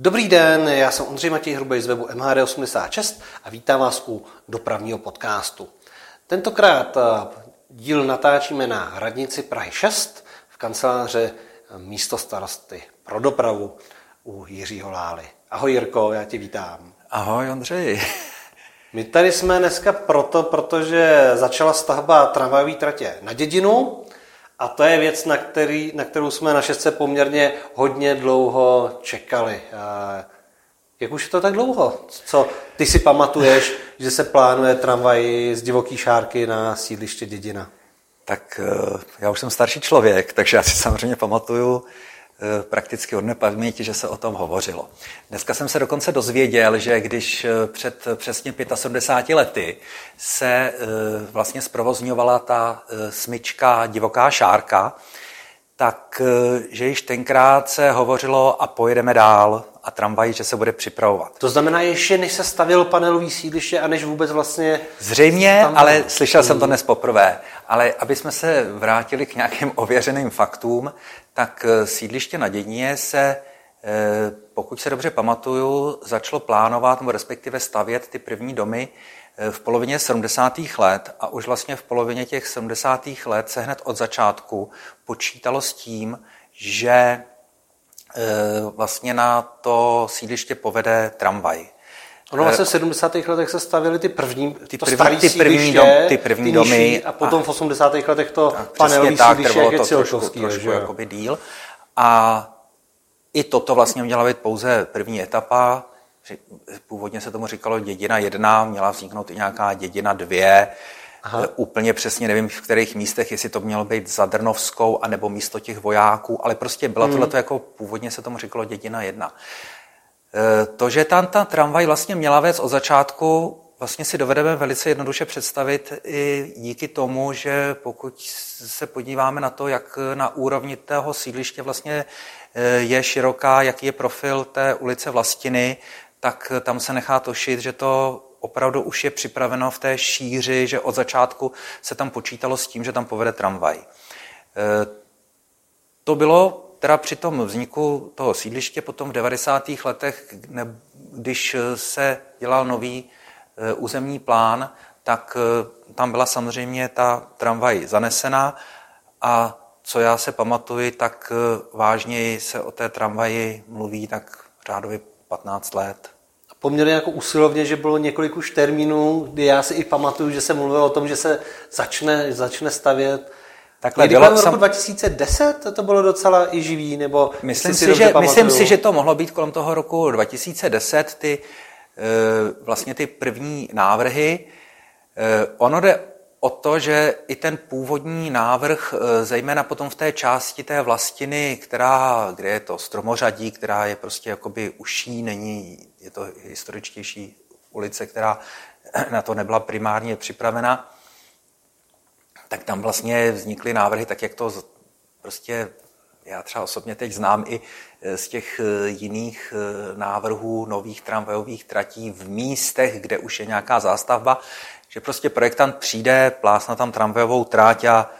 Dobrý den, já jsem Ondřej Matěj Hrubej z webu MHD86 a vítám vás u dopravního podcastu. Tentokrát díl natáčíme na radnici Prahy 6 v kanceláře místostarosty pro dopravu u Jiřího Lály. Ahoj Jirko, já tě vítám. Ahoj Ondřej. My tady jsme dneska protože začala stavba tramvajové tratě na Dědinu a to je věc, na kterou jsme na šestce poměrně hodně dlouho čekali. Jak už je to tak dlouho? Co ty si pamatuješ, že se plánuje tramvaj z Divoké Šárky na sídliště Dědina? Tak já už jsem starší člověk, takže já si samozřejmě pamatuju prakticky od nepaměti, že se o tom hovořilo. Dneska jsem se dokonce dozvěděl, že když před přesně 75 lety se vlastně zprovozňovala ta smyčka Divoká Šárka, tak že již tenkrát se hovořilo a pojedeme dál a tramvaj, že se bude připravovat. To znamená ještě, než se stavil panelový sídliště a než vůbec vlastně... Zřejmě, ale slyšel jsem to dnes poprvé. Ale aby jsme se vrátili k nějakým ověřeným faktům, tak sídliště na Dědině se, pokud se dobře pamatuju, začalo plánovat, respektive stavět ty první domy v polovině 70. let a už vlastně v polovině těch 70. let se hned od začátku počítalo s tím, že vlastně na to sídliště povede tramvaj. Ono vlastně v 70. letech se stavěly ty první domy a potom v 80. letech to panelové sídliště, jak je Cilkovský. Trošku jakoby díl. A i toto vlastně měla být pouze první etapa. Původně se tomu říkalo Dědina 1, měla vzniknout i nějaká Dědina 2. Aha. Úplně přesně nevím, v kterých místech, jestli to mělo být za Drnovskou, anebo místo těch vojáků, ale prostě byla tohleto, jako původně se tomu říkalo Dědina 1. To, že tam ta tramvaj vlastně měla vést od začátku, vlastně si dovedeme velice jednoduše představit i díky tomu, že pokud se podíváme na to, jak na úrovni tého sídliště vlastně je široká, jaký je profil té ulice Vlastiny, tak tam se nechá tošit, že to opravdu už je připraveno v té šíři, že od začátku se tam počítalo s tím, že tam povede tramvaj. To bylo teda při tom vzniku toho sídliště potom v 90. letech, když se dělal nový územní plán, tak tam byla samozřejmě ta tramvaj zanesena a co já se pamatuji, tak vážněji se o té tramvaji mluví tak řádově 15 let. Poměrně jako usilovně, že bylo několik už termínů, kdy já si i pamatuju, že se mluvilo o tom, že se začne stavět. Takhle bylo v roku 2010 to bylo docela i živý, nebo myslím si, že to mohlo být kolem toho roku 2010 ty první návrhy. Ono jde o to, že i ten původní návrh, zejména potom v té části té Vlastiny, kde je to stromořadí, která je prostě jakoby uší, je to historičtější ulice, která na to nebyla primárně připravena, tak tam vlastně vznikly návrhy, tak jak to prostě já třeba osobně teď znám i z těch jiných návrhů nových tramvajových tratí v místech, kde už je nějaká zástavba, že prostě projektant přijde, plásne tam tramvajovou tráť a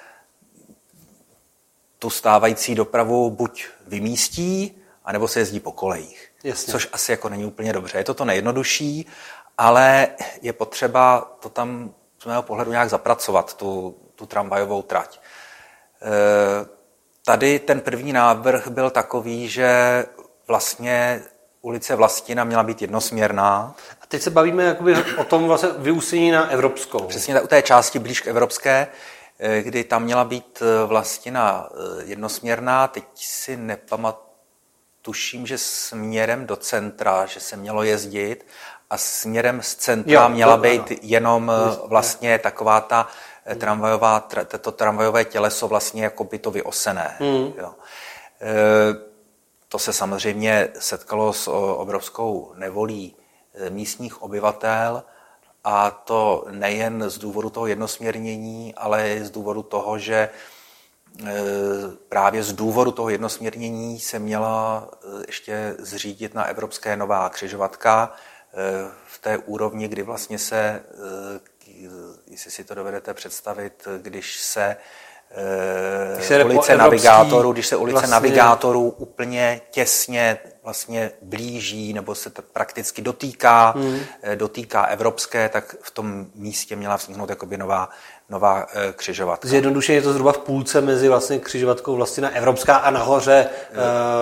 tu stávající dopravu buď vymístí, anebo se jezdí po kolejích. Jasně. Což asi jako není úplně dobře. Je to nejjednodušší, ale je potřeba to tam z mého pohledu nějak zapracovat, tu tramvajovou trať. Tady ten první návrh byl takový, že vlastně ulice Vlastina měla být jednosměrná. A teď se bavíme jakoby o tom vlastně vyústění na Evropskou. Přesně u té části blíž k Evropské, kdy tam měla být Vlastina jednosměrná. Teď si tuším, že směrem do centra, že se mělo jezdit a směrem z centra měla být jenom vlastně taková ta tramvajové těleso vlastně jako by to vyosené. Jo. To se samozřejmě setkalo s obrovskou nevolí místních obyvatel a to nejen z důvodu toho jednosměrnění, ale i z důvodu toho, že právě z důvodu toho jednosměrnění se měla ještě zřídit na Evropské nová křižovatka v té úrovni, kdy vlastně se, jestli si to dovedete představit, když se ulice navigátorů úplně těsně vlastně blíží nebo se prakticky dotýká, dotýká evropské, tak v tom místě měla vzniknout jakoby nová křižovatka. Zjednodušeně je to zhruba v půlce mezi vlastně křižovatkou Vlastina evropská a nahoře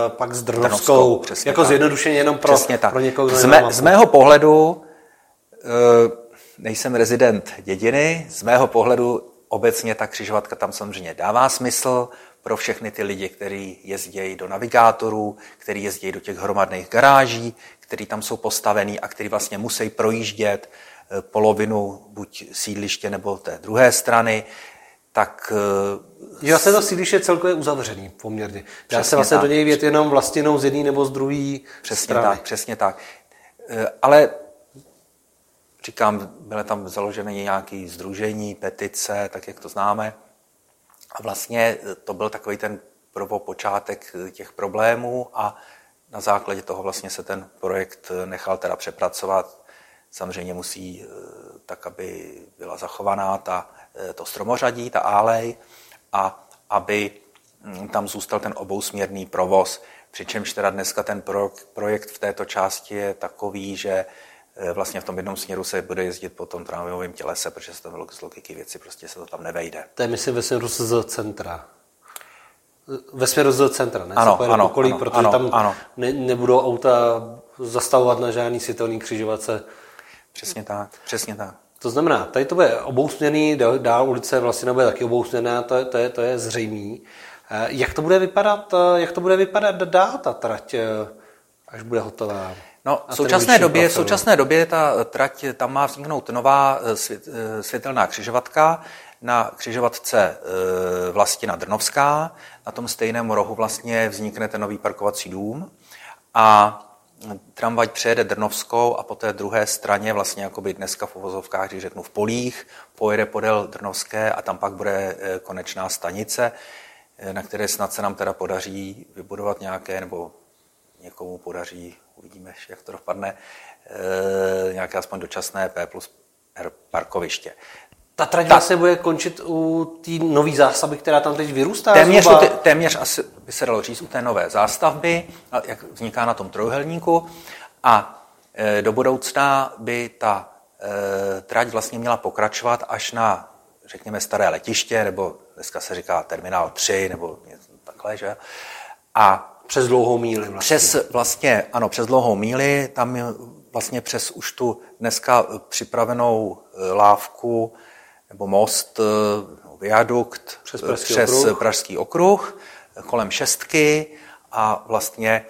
pak s Drnovskou. Jako tak. Zjednodušeně jenom pro někoho. Z mého pohledu, nejsem rezident Dědiny, z mého pohledu obecně ta křižovatka tam samozřejmě dává smysl pro všechny ty lidi, kteří jezdějí do navigátorů, kteří jezdějí do těch hromadných garáží, kteří tam jsou postavení a kteří vlastně musí projíždět polovinu buď sídliště nebo té druhé strany, tak... Vlastně to sídliště celkově uzavřený poměrně. Dá se vlastně do něj vjet jenom Vlastinou z jedné nebo z druhé strany. Tak, přesně tak. Ale říkám, byly tam založeny nějaké sdružení, petice, tak jak to známe. A vlastně to byl takový ten prvopočátek těch problémů a na základě toho vlastně se ten projekt nechal teda přepracovat. Samozřejmě musí tak, aby byla zachovaná to stromořadí, ta alej a aby tam zůstal ten obousměrný provoz. Přičemž teda dneska ten projekt v této části je takový, že vlastně v tom jednom směru se bude jezdit po tom tramvajovém tělese, protože se tam z logiky věci prostě se to tam nevejde. To je myslím ve směru z centra. Ve směru z centra, ne? Ano, se ano, okolí, ano, protože ano, tam ano. Nebudou auta zastavovat na žádný světelný křižovatce. Přesně tak, přesně tak. To znamená, tady to bude obousměrný, dál ulice vlastně bude taky obousměrná, to je zřejmý. Jak to bude vypadat dál ta trať, až bude hotová? No, v současné době ta trať, tam má vzniknout nová světelná křižovatka na křižovatce Vlastina Drnovská. Na tom stejném rohu vlastně vznikne ten nový parkovací dům a tramvaj přejede Drnovskou a po té druhé straně vlastně jakoby dneska v uvozovkách, když řeknu v polích, pojede podél Drnovské a tam pak bude konečná stanice, na které snad se nám teda podaří vybudovat nějaké, nebo někomu podaří, uvidíme, jak to dopadne, nějaké aspoň dočasné P plus R parkoviště. Ta trať vlastně bude končit u té nové zástavby, která tam teď vyrůstá? Téměř asi by se dalo říct u té nové zástavby, jak vzniká na tom trojuhelníku. A do budoucna by ta trať vlastně měla pokračovat až na, řekněme, staré letiště, nebo dneska se říká Terminál 3, nebo takhle, že? A přes Dlouhou míli vlastně. Přes Dlouhou míli, tam vlastně přes už tu dneska připravenou lávku nebo most, viadukt přes Pražský okruh, kolem šestky a vlastně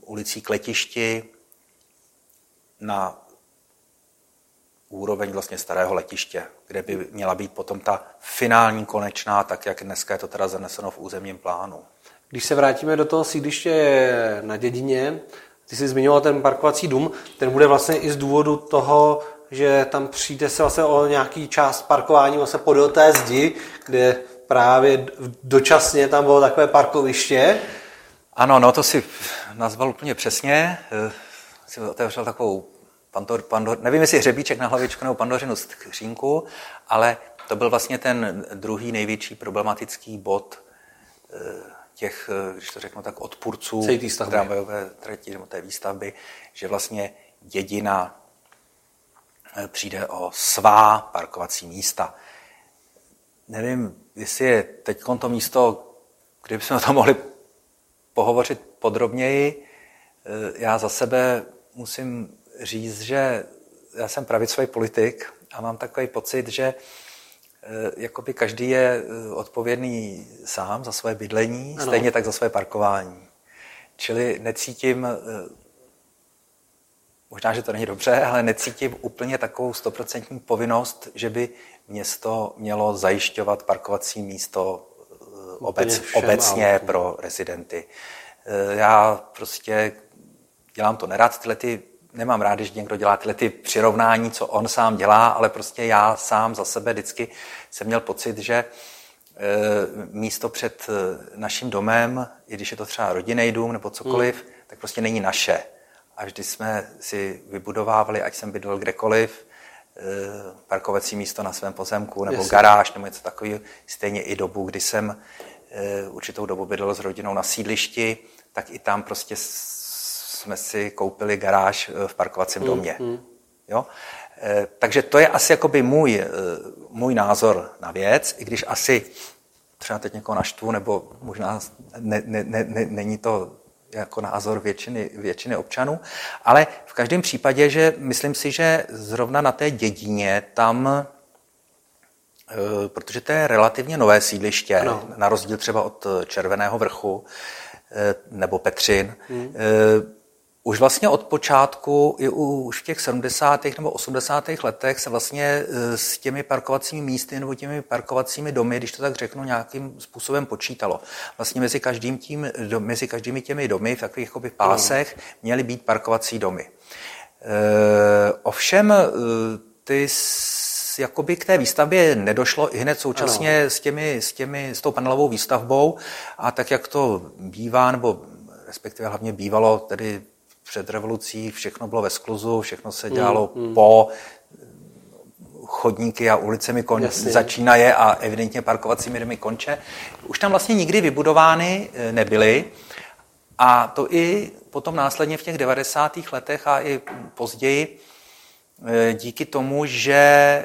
ulicí k letišti na úroveň vlastně starého letiště, kde by měla být potom ta finální konečná, tak jak dneska je to teda zaneseno v územním plánu. Když se vrátíme do toho sídliště na Dědině, ty jsi zmiňoval ten parkovací dům, ten bude vlastně i z důvodu toho, že tam přijde se vlastně o nějaký část parkování vlastně podél té zdi, kde právě dočasně tam bylo takové parkoviště. Ano, no to si nazval úplně přesně. Jsi otevřel takovou nevím, jestli hřebíček na hlavičku nebo pandořinu skřínku, ale to byl vlastně ten druhý největší problematický bod těch, když to řeknu tak, odpůrců tramvajové trati nebo té výstavby, že vlastně Dědina přijde o svá parkovací místa. Nevím, jestli je teď to místo, kde bychom o tom mohli pohovořit podrobněji. Já za sebe musím říct, že já jsem pravicový politik a mám takový pocit, že jakoby každý je odpovědný sám za svoje bydlení, ano. Stejně tak za své parkování. Čili necítím, možná, že to není dobře, ale necítím úplně takovou 100% povinnost, že by město mělo zajišťovat parkovací místo obecně pro rezidenty. Já prostě dělám to nerad, nemám rád, když někdo dělá tyhle ty přirovnání, co on sám dělá, ale prostě já sám za sebe vždycky jsem měl pocit, že místo před naším domem, i když je to třeba rodinný dům nebo cokoliv, tak prostě není naše. A vždy jsme si vybudovávali, ať jsem bydlel kdekoliv, parkovací místo na svém pozemku nebo garáž nebo něco takového. Stejně i dobu, kdy jsem určitou dobu bydlel s rodinou na sídlišti, tak i tam prostě jsme si koupili garáž v parkovacím domě. Jo? Takže to je asi jakoby můj názor na věc, i když asi třeba teď někoho naštvu, nebo možná není to jako názor většiny občanů, ale v každém případě, že myslím si, že zrovna na té Dědině tam, protože to je relativně nové sídliště, ano, na rozdíl třeba od Červeného vrchu nebo Petřin, už vlastně od počátku, už v těch 70. nebo 80. letech se vlastně s těmi parkovacími místy nebo těmi parkovacími domy, když to tak řeknu, nějakým způsobem počítalo. Vlastně mezi každými těmi domy v takových jakoby pásech měly být parkovací domy. Ovšem jakoby k té výstavbě nedošlo hned současně s tou panelovou výstavbou, a tak jak to bývá, nebo respektive hlavně bývalo tedy před revolucí, všechno bylo ve skluzu, všechno se dělalo po chodníky a ulicemi začínaje a evidentně parkovacími domy konče. Už tam vlastně nikdy vybudovány nebyly, a to i potom následně v těch 90. letech a i později díky tomu, že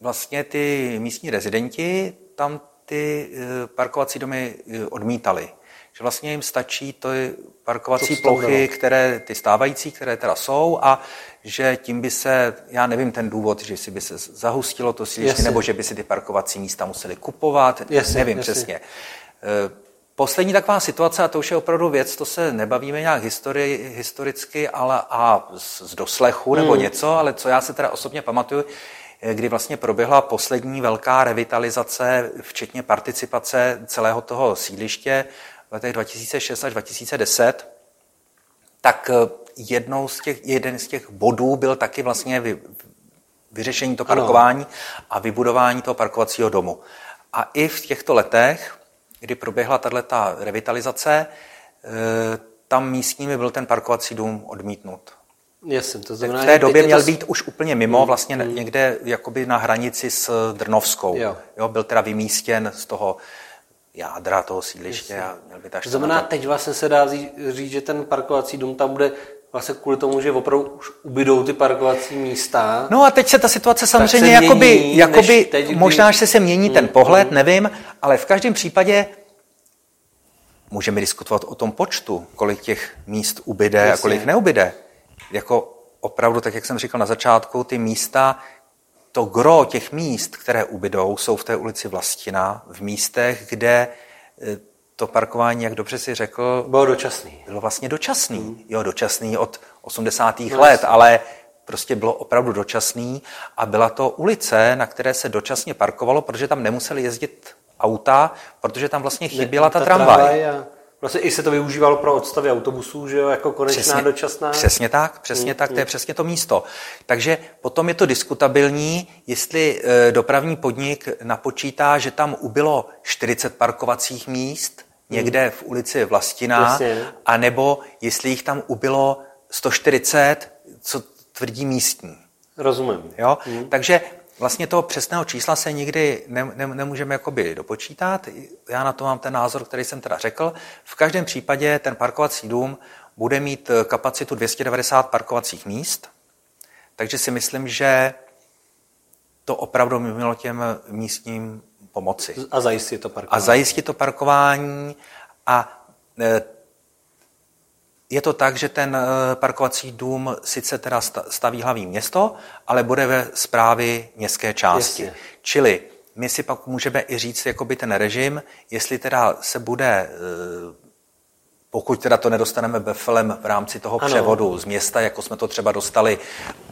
vlastně ty místní rezidenti tam ty parkovací domy odmítali. Že vlastně jim stačí ty parkovací plochy, které ty stávající, které teda jsou, a že tím by se, já nevím ten důvod, že si by se zahustilo to sídliště, nebo že by si ty parkovací místa museli kupovat, nevím přesně. Poslední taková situace, a to už je opravdu věc, to se nebavíme nějak historicky, ale a z doslechu nebo něco, ale co já se teda osobně pamatuju, kdy vlastně proběhla poslední velká revitalizace, včetně participace celého toho sídliště v letech 2006 až 2010, tak jeden z těch bodů byl taky vlastně vyřešení to parkování a vybudování toho parkovacího domu. A i v těchto letech, kdy proběhla tato revitalizace, tam místními byl ten parkovací dům odmítnut. To znamená, v té době měl být už úplně mimo, vlastně někde jakoby na hranici s Drnovskou. Jo, byl teda vymístěn z toho jádra toho sídliště. A měl by to znamená, teď vlastně se dá říct, že ten parkovací dům tam bude vlastně kvůli tomu, že opravdu už ubydou ty parkovací místa. No a teď se ta situace samozřejmě možná, že se mění ten pohled, nevím, ale v každém případě můžeme diskutovat o tom počtu, kolik těch míst ubyde a kolik neubyde. Jako opravdu, tak jak jsem říkal na začátku, ty místa, to gro těch míst, které ubydou, jsou v té ulici Vlastina, v místech, kde to parkování, jak dobře si řekl, bylo vlastně dočasný. Jo, dočasný od 80. let, ale prostě bylo opravdu dočasný, a byla to ulice, na které se dočasně parkovalo, protože tam nemuseli jezdit auta, protože tam vlastně chyběla ta tramvaj. Vlastně i se to využívalo pro odstavy autobusů, že jo, jako konečná dočasná. Přesně tak, to je přesně to místo. Takže potom je to diskutabilní, jestli dopravní podnik napočítá, že tam ubylo 40 parkovacích míst někde v ulici Vlastina, anebo jestli jich tam ubylo 140, co tvrdí místní. Rozumím. Jo? Takže vlastně toho přesného čísla se nikdy nemůžeme jakoby dopočítat. Já na to mám ten názor, který jsem teda řekl. V každém případě ten parkovací dům bude mít kapacitu 290 parkovacích míst, takže si myslím, že to opravdu mělo těm místním pomoci. A zajistit to parkování. A je to tak, že ten parkovací dům sice teda staví hlavní město, ale bude ve správě městské části. Čili my si pak můžeme i říct jakoby ten režim, jestli teda se bude, pokud teda to nedostaneme befelem v rámci toho převodu z města, jako jsme to třeba dostali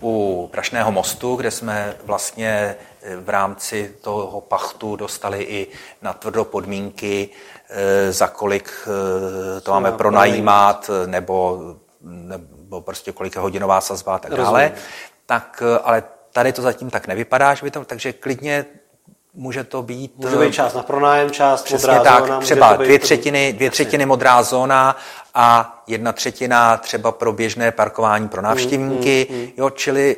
u Prašného mostu, kde jsme vlastně v rámci toho pachtu dostali i na tvrdo podmínky, za kolik to máme pronajímat, nebo prostě kolik je hodinová sazba a tak dále. Tak, ale tady to zatím tak nevypadá, že by tam, takže klidně může to být... Může být část na pronájem, část modrá zóna. Třeba dvě třetiny modrá zóna a 1/3 třeba pro běžné parkování pro návštěvníky. Jo, čili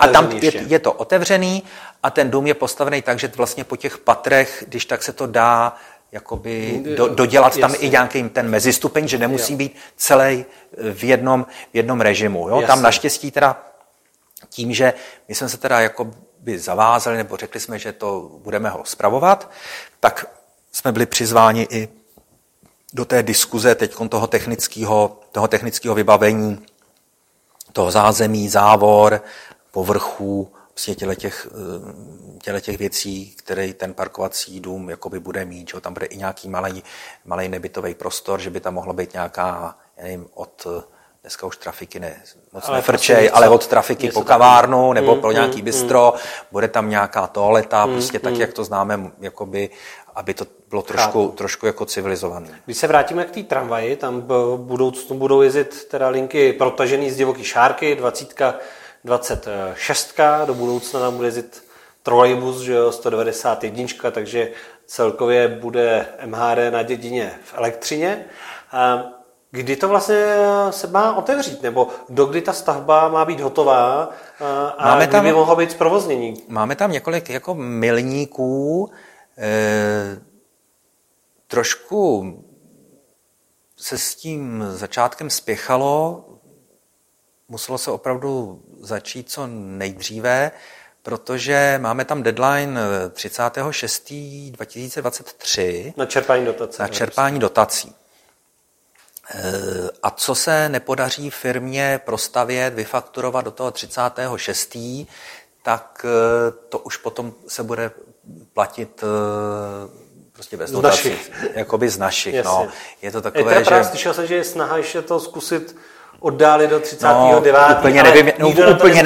a tam je to otevřený a ten dům je postavený tak, že vlastně po těch patrech, když tak se to dá jakoby dodělat tam i nějaký ten mezistupeň, že nemusí být celý v jednom režimu. Jo? Tam naštěstí teda tím, že my jsme se teda jakoby zavázali, nebo řekli jsme, že to budeme ho spravovat, tak jsme byli přizváni i do té diskuze teď toho technického vybavení, toho zázemí, závor, povrchů, vlastně těch věcí, který ten parkovací dům jakoby bude mít, že tam bude i nějaký malý nebytový prostor, že by tam mohlo být nějaká, já nevím, od dneska už trafiky ne, moc nefrčej, ale od trafiky po kavárnu nebo pro nějaký bistro, bude tam nějaká toaleta, prostě tak, jak to známe, jakoby, aby to bylo trošku jako civilizované. Když se vrátíme k té tramvaji, tam v budoucnu budou jezdit teda linky protažený z Divoké Šárky, 26, do budoucna tam bude jezdit trolejbus, že jo, 191, takže celkově bude MHD na Dědině v elektřině. Kdy to vlastně se má otevřít, nebo dokdy ta stavba má být hotová a kdy by mohlo být zprovoznění? Máme tam několik jako milníků, trošku se s tím začátkem spěchalo, muselo se opravdu začít co nejdříve, protože máme tam deadline 36. 2023 na čerpání dotací. A co se nepodaří firmě prostavět, vyfakturovat do toho 36., tak to už potom se bude platit prostě bez dotací. Jakoby z našich. No. Je to takové, že... Slyšel jsem, že je snaha ještě to zkusit oddálit do 39. No, úplně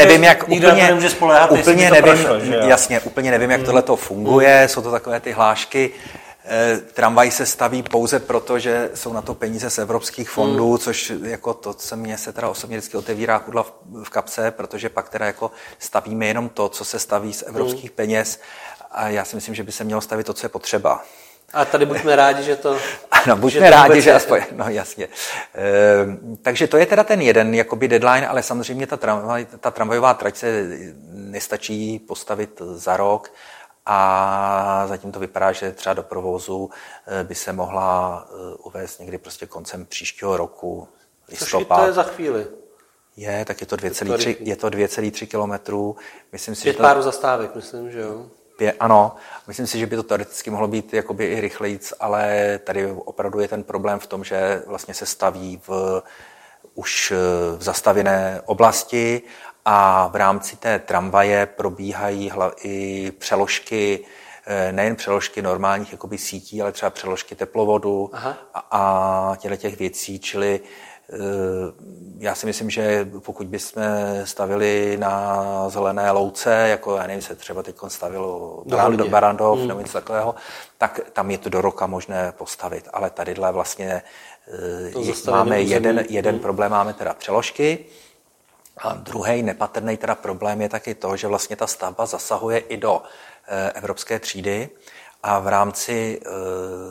nevím, jak tohle to funguje. Jsou to takové ty hlášky. Tramvaj se staví pouze proto, že jsou na to peníze z evropských fondů, což jako to, co mě se teda osobně vždycky otevírá kudla v kapse, protože pak teda jako stavíme jenom to, co se staví z evropských peněz, a já si myslím, že by se mělo stavit to, co je potřeba. A tady buďme rádi, že to... Ano, buďme rádi, že aspoň... No, jasně. Takže to je teda ten jeden jakoby deadline, ale samozřejmě ta tramvajová trať se nestačí postavit za rok, a zatím to vypadá, že třeba do provozu by se mohla uvést někdy prostě koncem příštího roku, listopad. Což to je za chvíli. Tak je to 2,3 kilometrů. 5 párů zastávek, myslím, že jo? Ano, myslím si, že by to teoreticky mohlo být jakoby i rychlejc, ale tady opravdu je ten problém v tom, že vlastně se staví už v zastavěné oblasti. A v rámci té tramvaje probíhají i přeložky, nejen přeložky normálních jakoby sítí, ale třeba přeložky teplovodu a těch věcí. Čili já si myslím, že pokud bychom stavili na zelené louce, jako já nevím, se třeba teď stavilo do Barandov nebo něco takového, tak tam je to do roka možné postavit. Ale tadyhle vlastně máme jeden problém, máme teda přeložky. A druhý nepatrný teda problém je taky to, že vlastně ta stavba zasahuje i do evropské třídy a v rámci,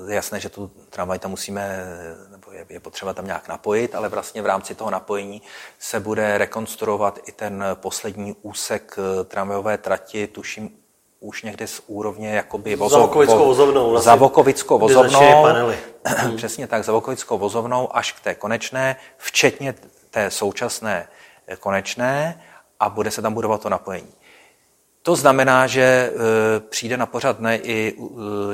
je jasné, že tu tramvaj tam musíme, nebo je potřeba tam nějak napojit, ale vlastně v rámci toho napojení se bude rekonstruovat i ten poslední úsek tramvajové trati, tuším už někde z úrovně jakoby za Vokovickou vozovnou, přesně tak, za Vokovickou vozovnou až k té konečné, včetně té současné konečné, a bude se tam budovat to napojení. To znamená, že přijde na pořad dne i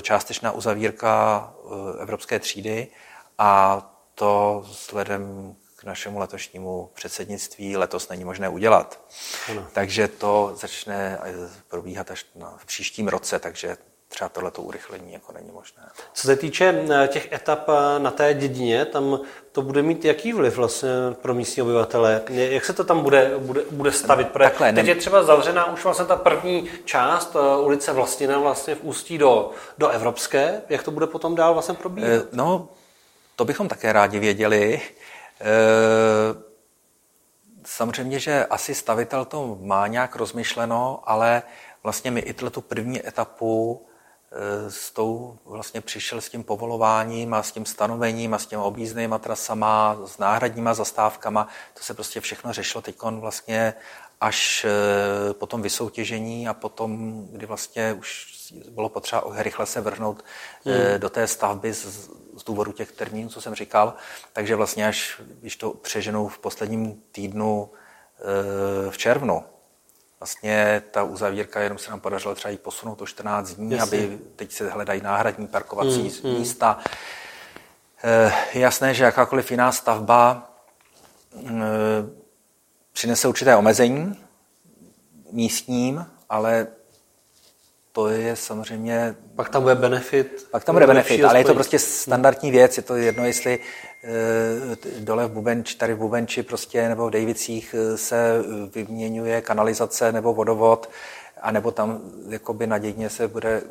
částečná uzavírka evropské třídy, a to vzhledem k našemu letošnímu předsednictví letos není možné udělat. Ano. Takže to začne probíhat až v příštím roce, takže třeba tohleto urychlení jako není možné. Co se týče těch etap na té Dědině, tam to bude mít jaký vliv vlastně pro místní obyvatele? Jak se to tam bude stavit? Teď je třeba zavřená už vlastně ta první část ulice Vlastina vlastně v ústí do Evropské. Jak to bude potom dál vlastně probíhat? To bychom také rádi věděli. Samozřejmě, že asi stavitel to má nějak rozmyšleno, ale vlastně my i tu první etapu vlastně přišel s tím povolováním a s tím stanovením a s těmi objízdnými trasama, s náhradníma zastávkama, to se prostě všechno řešilo teď vlastně až po tom vysoutěžení a potom, kdy vlastně už bylo potřeba rychle se vrhnout do té stavby z důvodu těch termínů, co jsem říkal. Takže vlastně až, když to přeženou v posledním týdnu v červnu, vlastně ta uzavírka, jenom se nám podařilo třeba ji posunout o 14 dní, jasně, aby teď se hledají náhradní parkovací místa. Je jasné, že jakákoliv jiná stavba přinese určité omezení místním, ale to je samozřejmě... Pak tam bude benefit. Pak tam bude benefit, ale je to prostě standardní věc. Je to jedno, jestli dole tady v Bubenči prostě, nebo v Dejvicích se vyměňuje kanalizace nebo vodovod, anebo tam jakoby na Dědině se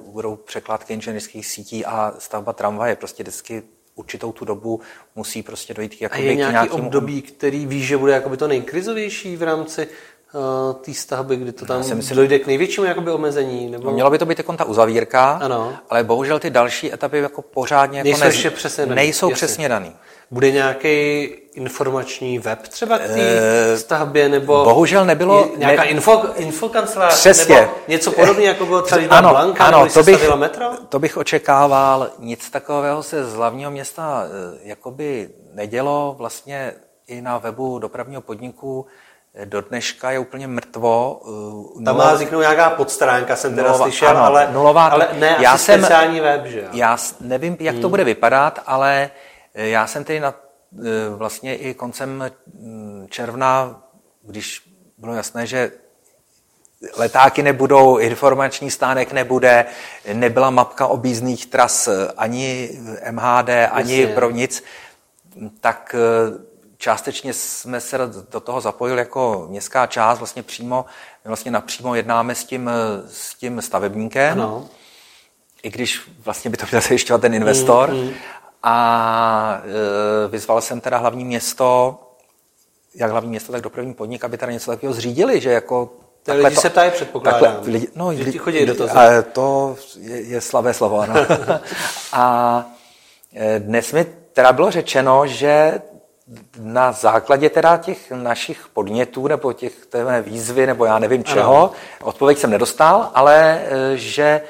budou překládky inženýrských sítí a stavba tramvaje. Prostě vždycky určitou tu dobu musí prostě dojít k nějakému... A je nějaký období, který ví, že bude jakoby to nejkrizovější v rámci té stavby, kdy to tam dojde k největšímu jakoby omezení? Nebo... Mělo by to být ta uzavírka, ano, ale bohužel ty další etapy jako pořádně jako nejsou přesně daný. Bude nějaký informační web třeba k té stavbě, nebo bohužel nebylo nějaká infokancelář, přesně, nebo něco podobného, jako bylo třeba na Blanka, ano, když se stavilo metro? To bych očekával. Nic takového se z hlavního města jakoby nedělo. Vlastně i na webu dopravního podniku do dneška je úplně mrtvo. Tam má vzniknout nějaká podstránka, jsem teda slyšel, ano, ale ne já asi speciální web, že? Já nevím, jak to bude vypadat, ale já jsem tedy vlastně i koncem června, když bylo jasné, že letáky nebudou, informační stánek nebude, nebyla mapka objízdných tras ani MHD, ani jasně, pro nic, tak částečně jsme se do toho zapojili jako městská část, vlastně přímo, vlastně napřímo jednáme s tím stavebníkem, ano, i když vlastně by to měl zajišťovat ten investor. A vyzval jsem teda hlavní město, jak hlavní město, tak dopravní podnik, aby teda něco takového zřídili, že jako... Takhle lidi to, se ptají, předpokládám. Takhle, lidi chodí do toho. To je slavé slovo, ano. A dnes mi teda bylo řečeno, že na základě teda těch našich podnětů nebo těch výzvy, nebo já nevím čeho, ano, odpověď jsem nedostal, ale že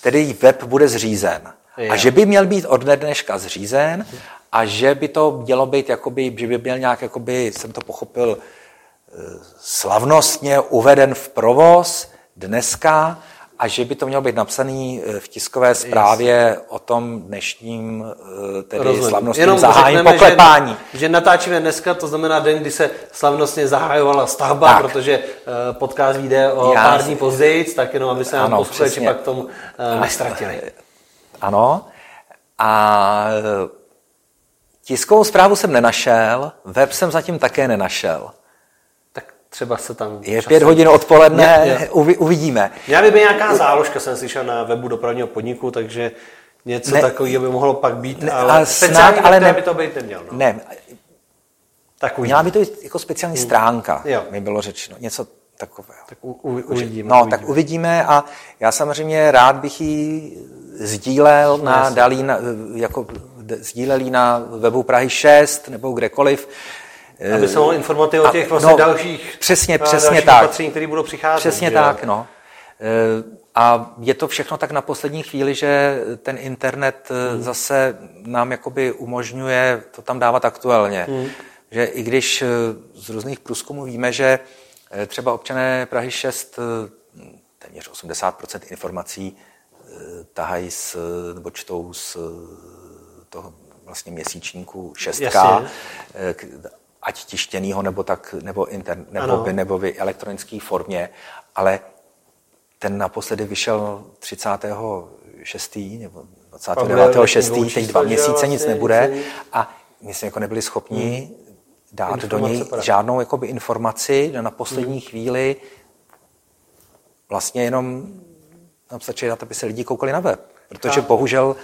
tedy web bude zřízen. A že by měl být od dneška zřízen a že by to mělo být, jakoby, že by měl nějak, jakoby, jsem to pochopil, slavnostně uveden v provoz dneska a že by to mělo být napsaný v tiskové zprávě o tom dnešním tedy slavnostním zahájení, poklepání. Že natáčíme dneska, to znamená den, kdy se slavnostně zahájovala stavba, tak, protože podcast vyjde o pár dní později, tak jenom aby se nám posluchači pak tomu nestratili. Ano, a tiskovou zprávu jsem nenašel, web jsem zatím také nenašel. Tak třeba se tam... Je 5 hodin odpoledne, uvidíme. Měla by nějaká záložka, jsem slyšel, na webu dopravního podniku, takže něco takového by mohlo pak být, ale speciální web by to být neměl. No. Ne, tak měla by to být jako speciální stránka, mi bylo řečeno, něco takového. Tak uvidíme. Tak uvidíme a já samozřejmě rád bych ji sdíleli na webu Prahy 6 nebo kdekoliv. Aby se mohlo informovat o těch vlastně dalších opatření, které budou přicházet. Přesně tak, no. A je to všechno tak na poslední chvíli, že ten internet zase nám jakoby umožňuje to tam dávat aktuálně. Že i když z různých průzkumů víme, že třeba občané Prahy 6 téměř 80% informací tahají nebo čtou z toho vlastně měsíčníku 6K, ať tištěnýho nebo v elektronické formě, ale ten naposledy vyšel 30. 6. nebo 29. 6. Teď 2 měsíce vlastně nic nebude a my jsme jako nebyli schopni dát do něj žádnou jakoby informaci, že na poslední chvíli vlastně jenom tam stačí dát, aby se lidi koukali na web, protože bohužel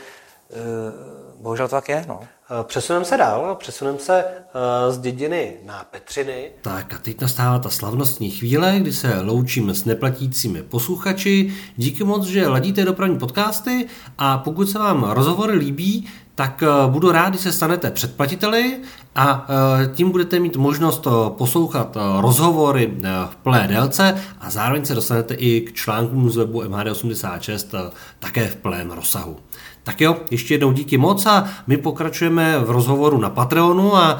to tak je. No. Přesuneme se z Dědiny na Petřiny. Tak a teď nastává ta slavnostní chvíle, kdy se loučíme s neplatícími posluchači. Díky moc, že ladíte dopravní podcasty, a pokud se vám rozhovory líbí, tak budu rád, když se stanete předplatiteli, a tím budete mít možnost poslouchat rozhovory v plné délce a zároveň se dostanete i k článkům z webu MHD86 také v plném rozsahu. Tak jo, ještě jednou díky moc a my pokračujeme v rozhovoru na Patreonu a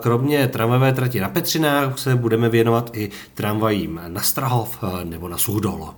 kromě tramvajové trati na Petřinách se budeme věnovat i tramvajím na Strahov nebo na Suchdol.